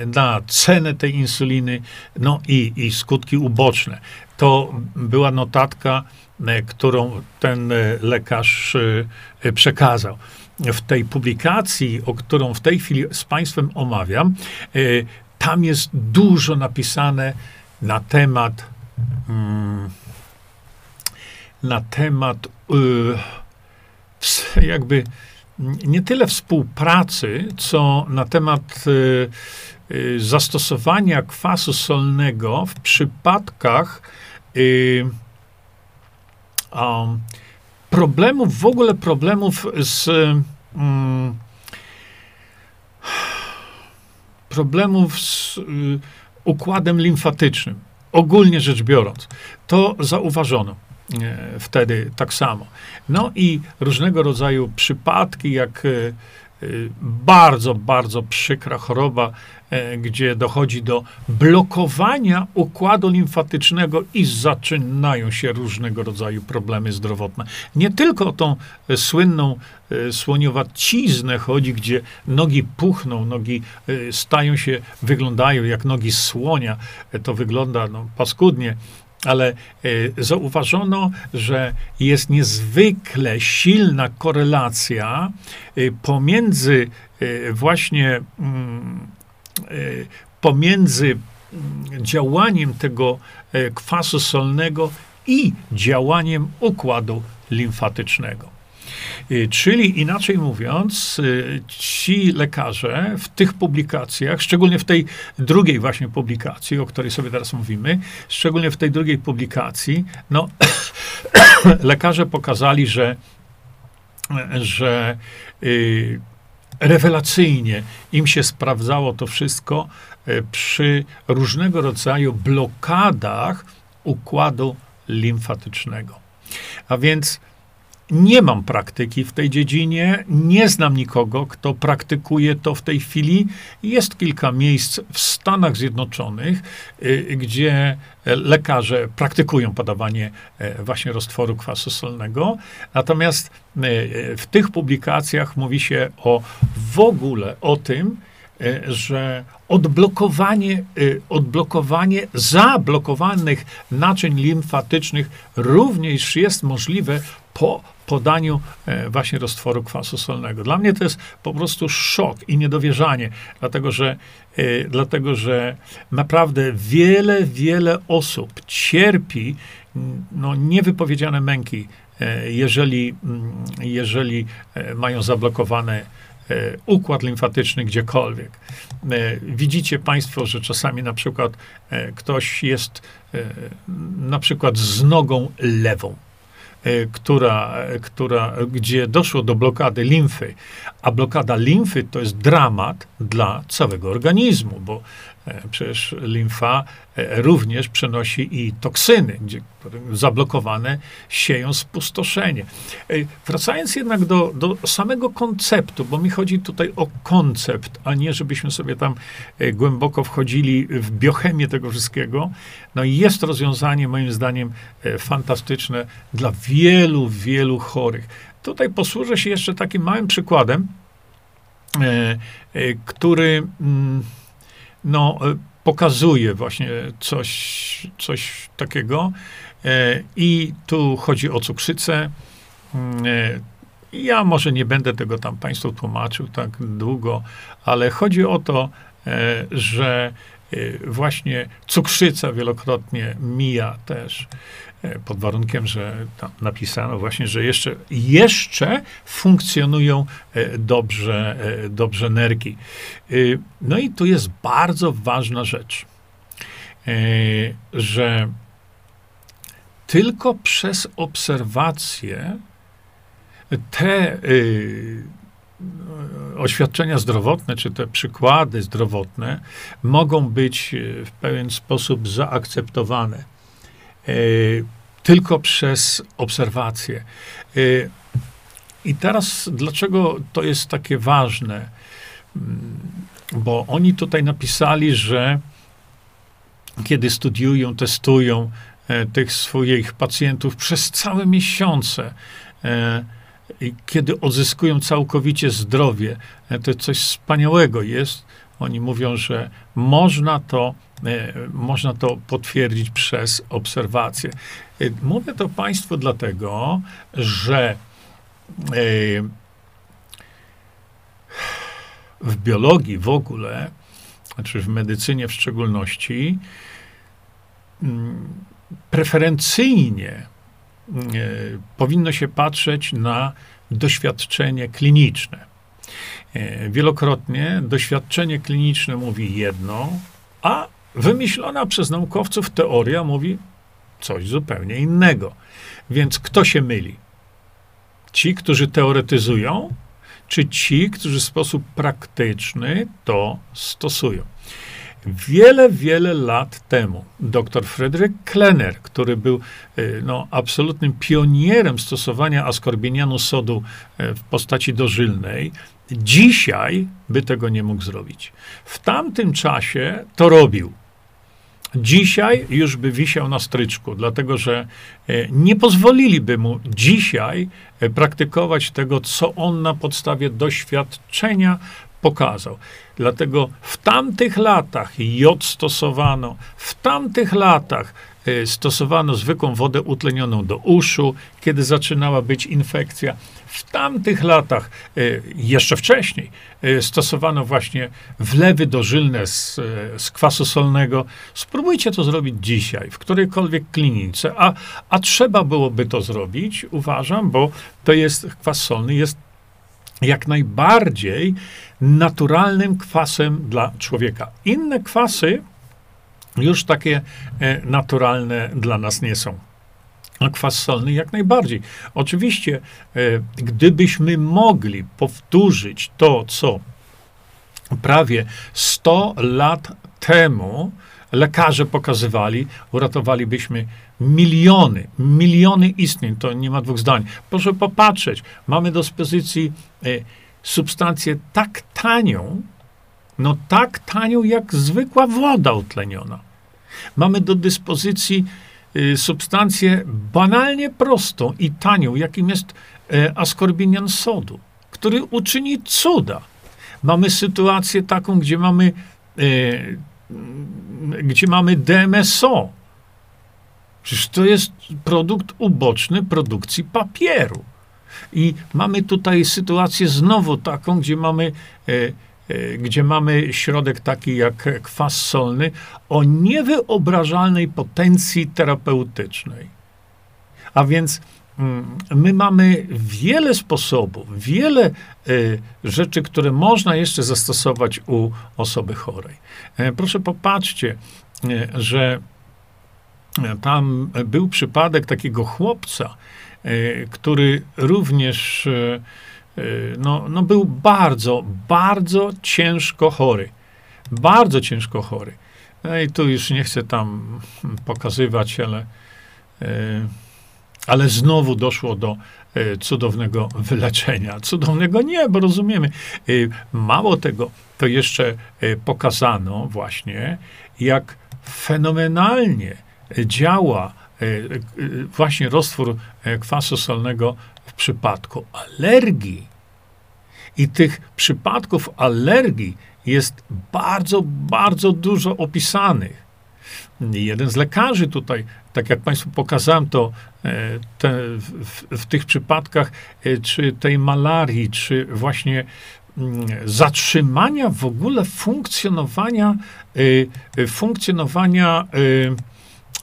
na cenę tej insuliny, no i, i skutki uboczne. To była notatka, którą ten lekarz przekazał. W tej publikacji, o którą w tej chwili z Państwem omawiam, tam jest dużo napisane na temat na temat jakby nie tyle współpracy, co na temat zastosowania kwasu solnego w przypadkach Um, problemów, w ogóle problemów z um, problemów z um, układem limfatycznym, ogólnie rzecz biorąc. To zauważono e, wtedy tak samo. No i różnego rodzaju przypadki, jak e, bardzo, bardzo przykra choroba, e, gdzie dochodzi do blokowania układu limfatycznego i zaczynają się różnego rodzaju problemy zdrowotne. Nie tylko o tą e, słynną e, słoniowaciznę chodzi, gdzie nogi puchną, nogi e, stają się, wyglądają jak nogi słonia. E, to wygląda no, paskudnie. Ale y, zauważono, że jest niezwykle silna korelacja y, pomiędzy y, właśnie y, pomiędzy działaniem tego y, kwasu solnego i działaniem układu limfatycznego. Czyli inaczej mówiąc, ci lekarze w tych publikacjach, szczególnie w tej drugiej właśnie publikacji, o której sobie teraz mówimy, szczególnie w tej drugiej publikacji, no lekarze pokazali, że, że yy, rewelacyjnie im się sprawdzało to wszystko yy, przy różnego rodzaju blokadach układu limfatycznego. A więc nie mam praktyki w tej dziedzinie, nie znam nikogo, kto praktykuje to w tej chwili. Jest kilka miejsc w Stanach Zjednoczonych, y, gdzie lekarze praktykują podawanie y, właśnie roztworu kwasu solnego. Natomiast y, w tych publikacjach mówi się o w ogóle o tym, y, że odblokowanie, y, odblokowanie zablokowanych naczyń limfatycznych również jest możliwe po podaniu e, właśnie roztworu kwasu solnego. Dla mnie to jest po prostu szok i niedowierzanie, dlatego że, e, dlatego, że naprawdę wiele, wiele osób cierpi no, niewypowiedziane męki, e, jeżeli, m, jeżeli e, mają zablokowany e, układ limfatyczny gdziekolwiek. E, widzicie państwo, że czasami na przykład e, ktoś jest e, na przykład z nogą lewą, Która, która, gdzie doszło do blokady limfy. A blokada limfy to jest dramat dla całego organizmu, bo przecież limfa również przenosi i toksyny, gdzie zablokowane sieją spustoszenie. Wracając jednak do, do samego konceptu, bo mi chodzi tutaj o koncept, a nie żebyśmy sobie tam głęboko wchodzili w biochemię tego wszystkiego. No i jest rozwiązanie moim zdaniem fantastyczne dla wielu, wielu chorych. Tutaj posłużę się jeszcze takim małym przykładem, który no, pokazuje właśnie coś, coś takiego. I tu chodzi o cukrzycę. Ja może nie będę tego tam państwu tłumaczył tak długo, ale chodzi o to, że właśnie cukrzyca wielokrotnie mija też, pod warunkiem, że tam napisano właśnie, że jeszcze, jeszcze funkcjonują dobrze, dobrze nerki. No i tu jest bardzo ważna rzecz, że tylko przez obserwację te oświadczenia zdrowotne, czy te przykłady zdrowotne mogą być w pewien sposób zaakceptowane. Tylko przez obserwację. I teraz dlaczego to jest takie ważne? Bo oni tutaj napisali, że kiedy studiują, testują tych swoich pacjentów przez całe miesiące, i kiedy odzyskują całkowicie zdrowie, to coś wspaniałego jest. Oni mówią, że można to, można to potwierdzić przez obserwację. Mówię to państwu dlatego, że w biologii w ogóle, znaczy w medycynie w szczególności, preferencyjnie powinno się patrzeć na doświadczenie kliniczne. Wielokrotnie doświadczenie kliniczne mówi jedno, a wymyślona przez naukowców teoria mówi coś zupełnie innego. Więc kto się myli? Ci, którzy teoretyzują, czy ci, którzy w sposób praktyczny to stosują? Wiele, wiele lat temu doktor Friedrich Klenner, który był no, absolutnym pionierem stosowania askorbinianu sodu w postaci dożylnej, dzisiaj by tego nie mógł zrobić. W tamtym czasie to robił. Dzisiaj już by wisiał na stryczku, dlatego że nie pozwoliliby mu dzisiaj praktykować tego, co on na podstawie doświadczenia pokazał. Dlatego w tamtych latach jod stosowano, w tamtych latach stosowano zwykłą wodę utlenioną do uszu, kiedy zaczynała być infekcja. W tamtych latach, jeszcze wcześniej, stosowano właśnie wlewy dożylne z, z kwasu solnego. Spróbujcie to zrobić dzisiaj, w którejkolwiek klinice, a, a trzeba byłoby to zrobić, uważam, bo to jest, kwas solny jest jak najbardziej naturalnym kwasem dla człowieka. Inne kwasy już takie naturalne dla nas nie są. A kwas solny jak najbardziej. Oczywiście, gdybyśmy mogli powtórzyć to, co prawie sto lat temu lekarze pokazywali, uratowalibyśmy miliony, miliony istnień. To nie ma dwóch zdań. Proszę popatrzeć, mamy do dyspozycji substancję tak tanią, no tak tanią jak zwykła woda utleniona. Mamy do dyspozycji substancję banalnie prostą i tanią, jakim jest askorbinian sodu, który uczyni cuda. Mamy sytuację taką, gdzie mamy, gdzie mamy D M S O. Przecież to jest produkt uboczny produkcji papieru. I mamy tutaj sytuację znowu taką, gdzie mamy gdzie mamy środek taki jak kwas solny o niewyobrażalnej potencji terapeutycznej. A więc my mamy wiele sposobów, wiele rzeczy, które można jeszcze zastosować u osoby chorej. Proszę popatrzcie, że tam był przypadek takiego chłopca, który również No, no był bardzo, bardzo ciężko chory. Bardzo ciężko chory. No i tu już nie chcę tam pokazywać, ale, ale znowu doszło do cudownego wyleczenia. Cudownego nie, bo rozumiemy. Mało tego, to jeszcze pokazano właśnie, jak fenomenalnie działa właśnie roztwór kwasu solnego w przypadku alergii. I tych przypadków alergii jest bardzo, bardzo dużo opisanych. Jeden z lekarzy tutaj, tak jak Państwu pokazałem, to te, w, w tych przypadkach, czy tej malarii, czy właśnie zatrzymania w ogóle funkcjonowania funkcjonowania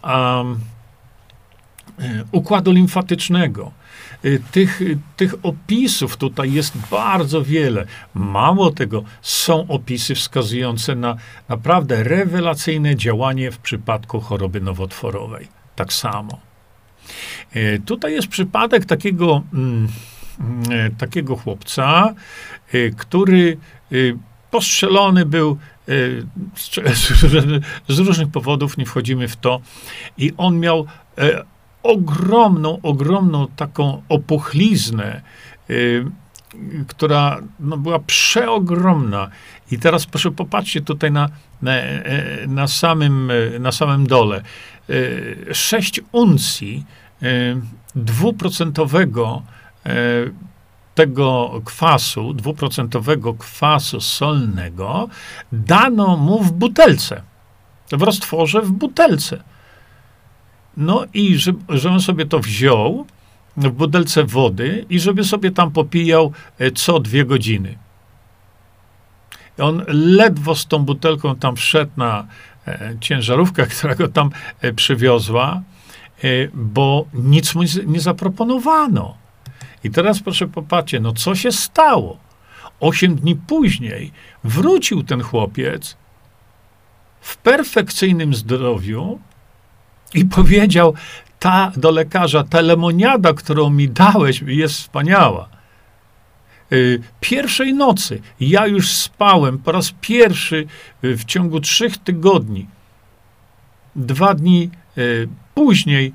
um, układu limfatycznego. Tych, tych opisów tutaj jest bardzo wiele. Mało tego, są opisy wskazujące na naprawdę rewelacyjne działanie w przypadku choroby nowotworowej. Tak samo. Tutaj jest przypadek takiego, takiego chłopca, który postrzelony był z różnych powodów, nie wchodzimy w to, i on miał ogromną, ogromną taką opuchliznę, y, która no, była przeogromna. I teraz proszę popatrzcie tutaj na, na, na, samym, na samym dole. Y, sześć uncji y, dwuprocentowego y, tego kwasu, dwuprocentowego kwasu solnego dano mu w butelce. W roztworze w butelce. No i że, że on sobie to wziął w butelce wody i żeby sobie tam popijał co dwie godziny. On ledwo z tą butelką tam wszedł na e, ciężarówkę, która go tam e, przywiozła, e, bo nic mu nie zaproponowano. I teraz proszę popatrzcie, no co się stało? Osiem dni później wrócił ten chłopiec w perfekcyjnym zdrowiu i powiedział ta, do lekarza, ta lemoniada, którą mi dałeś, jest wspaniała. Pierwszej nocy ja już spałem po raz pierwszy w ciągu trzech tygodni. Dwa dni później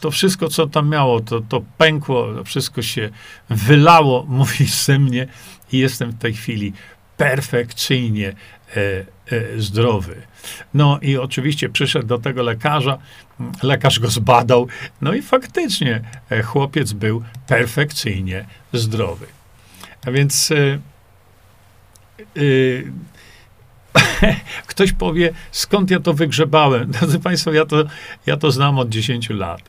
to wszystko, co tam miało, to, to pękło, wszystko się wylało, mówi ze mnie, i jestem w tej chwili perfekcyjnie E, e, zdrowy. No i oczywiście przyszedł do tego lekarza, lekarz go zbadał, no i faktycznie e, chłopiec był perfekcyjnie zdrowy. A więc e, e, Ktoś powie, skąd ja to wygrzebałem? Drodzy Państwo, ja to, ja to znam od dziesięciu lat.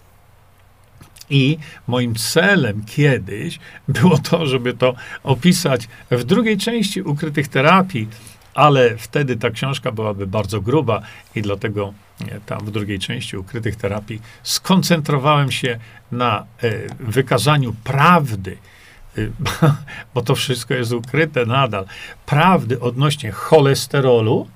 I moim celem kiedyś było to, żeby to opisać w drugiej części Ukrytych Terapii, ale wtedy ta książka byłaby bardzo gruba i dlatego tam w drugiej części Ukrytych Terapii skoncentrowałem się na y, wykazaniu prawdy, y, bo to wszystko jest ukryte nadal, prawdy odnośnie cholesterolu.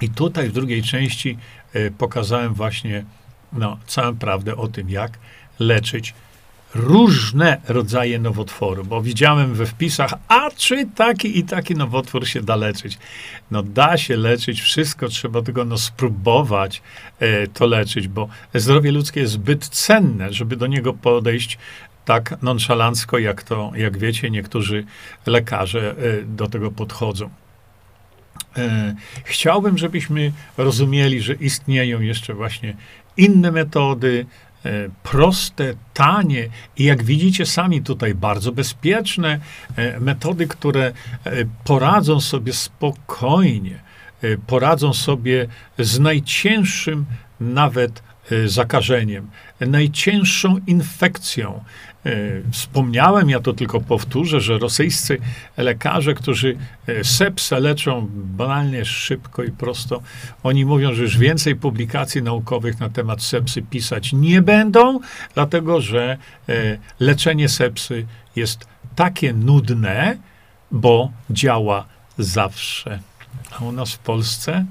I tutaj w drugiej części y, pokazałem właśnie no, całą prawdę o tym, jak leczyć różne rodzaje nowotworu, bo widziałem we wpisach, a czy taki i taki nowotwór się da leczyć. No da się leczyć, wszystko trzeba tylko no, spróbować e, to leczyć, bo zdrowie ludzkie jest zbyt cenne, żeby do niego podejść tak nonszalancko, jak to, jak wiecie, niektórzy lekarze e, do tego podchodzą. E, chciałbym, żebyśmy rozumieli, że istnieją jeszcze właśnie inne metody, proste, tanie i jak widzicie sami tutaj bardzo bezpieczne metody, które poradzą sobie spokojnie, poradzą sobie z najcięższym nawet zakażeniem, najcięższą infekcją. Wspomniałem, ja to tylko powtórzę, że rosyjscy lekarze, którzy sepsę leczą banalnie, szybko i prosto, oni mówią, że już więcej publikacji naukowych na temat sepsy pisać nie będą, dlatego że leczenie sepsy jest takie nudne, bo działa zawsze. A u nas w Polsce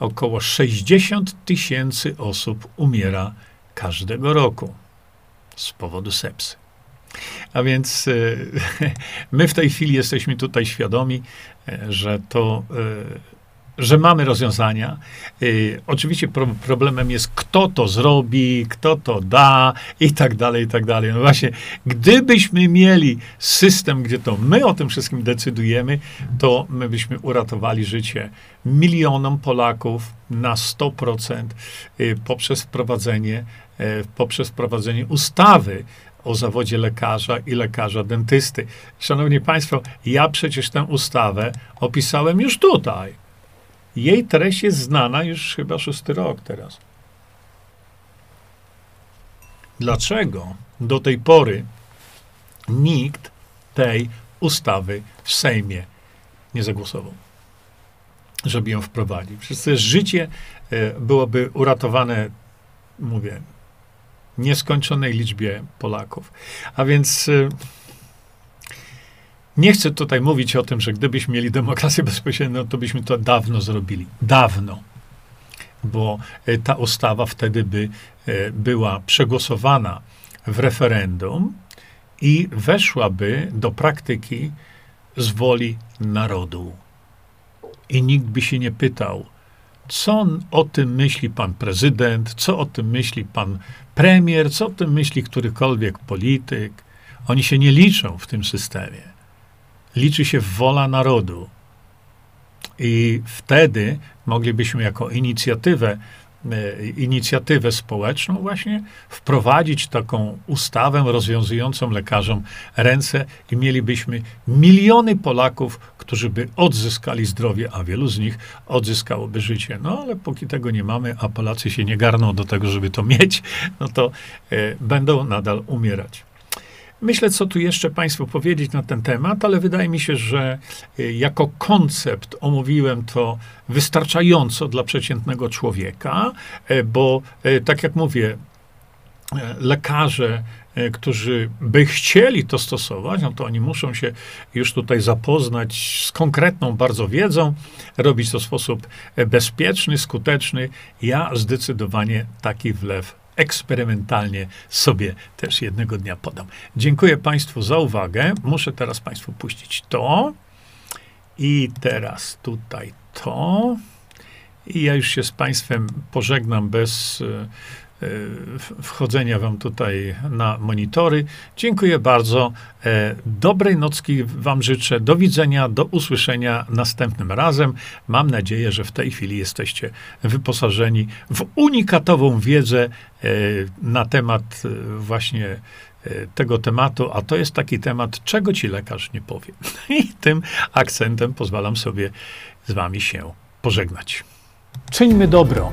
około sześćdziesiąt tysięcy osób umiera każdego roku z powodu sepsy. A więc y, my w tej chwili jesteśmy tutaj świadomi, że to, y, że mamy rozwiązania. Y, oczywiście pro, problemem jest, kto to zrobi, kto to da i tak dalej, i tak dalej. No właśnie, gdybyśmy mieli system, gdzie to my o tym wszystkim decydujemy, to my byśmy uratowali życie milionom Polaków na sto procent y, poprzez wprowadzenie poprzez wprowadzenie ustawy o zawodzie lekarza i lekarza dentysty. Szanowni Państwo, ja przecież tę ustawę opisałem już tutaj. Jej treść jest znana już chyba szósty rok teraz. Dlaczego do tej pory nikt tej ustawy w Sejmie nie zagłosował, żeby ją wprowadzić? Przecież życie byłoby uratowane, mówię, nieskończonej liczbie Polaków. A więc y, nie chcę tutaj mówić o tym, że gdybyśmy mieli demokrację bezpośrednią, to byśmy to dawno zrobili. Dawno. Bo y, ta ustawa wtedy by y, była przegłosowana w referendum i weszłaby do praktyki z woli narodu. I nikt by się nie pytał, co o tym myśli pan prezydent, co o tym myśli pan premier, co o tym myśli którykolwiek polityk. Oni się nie liczą w tym systemie. Liczy się wola narodu. I wtedy moglibyśmy jako inicjatywę, inicjatywę społeczną właśnie wprowadzić taką ustawę rozwiązującą lekarzom ręce i mielibyśmy miliony Polaków, którzy by odzyskali zdrowie, a wielu z nich odzyskałoby życie. No ale póki tego nie mamy, a Polacy się nie garną do tego, żeby to mieć, no to y, będą nadal umierać. Myślę, co tu jeszcze Państwu powiedzieć na ten temat, ale wydaje mi się, że jako koncept omówiłem to wystarczająco dla przeciętnego człowieka, bo tak jak mówię, lekarze, którzy by chcieli to stosować, no to oni muszą się już tutaj zapoznać z konkretną bardzo wiedzą, robić to w sposób bezpieczny, skuteczny. Ja zdecydowanie taki wlew eksperymentalnie sobie też jednego dnia podam. Dziękuję Państwu za uwagę. Muszę teraz Państwu puścić to i teraz tutaj to i ja już się z Państwem pożegnam bez y, y, wchodzenia Wam tutaj na monitory. Dziękuję bardzo. E, dobrej nocki Wam życzę. Do widzenia, do usłyszenia następnym razem. Mam nadzieję, że w tej chwili jesteście wyposażeni w unikatową wiedzę na temat właśnie tego tematu, a to jest taki temat, czego ci lekarz nie powie. I tym akcentem pozwalam sobie z wami się pożegnać. Czyńmy dobro.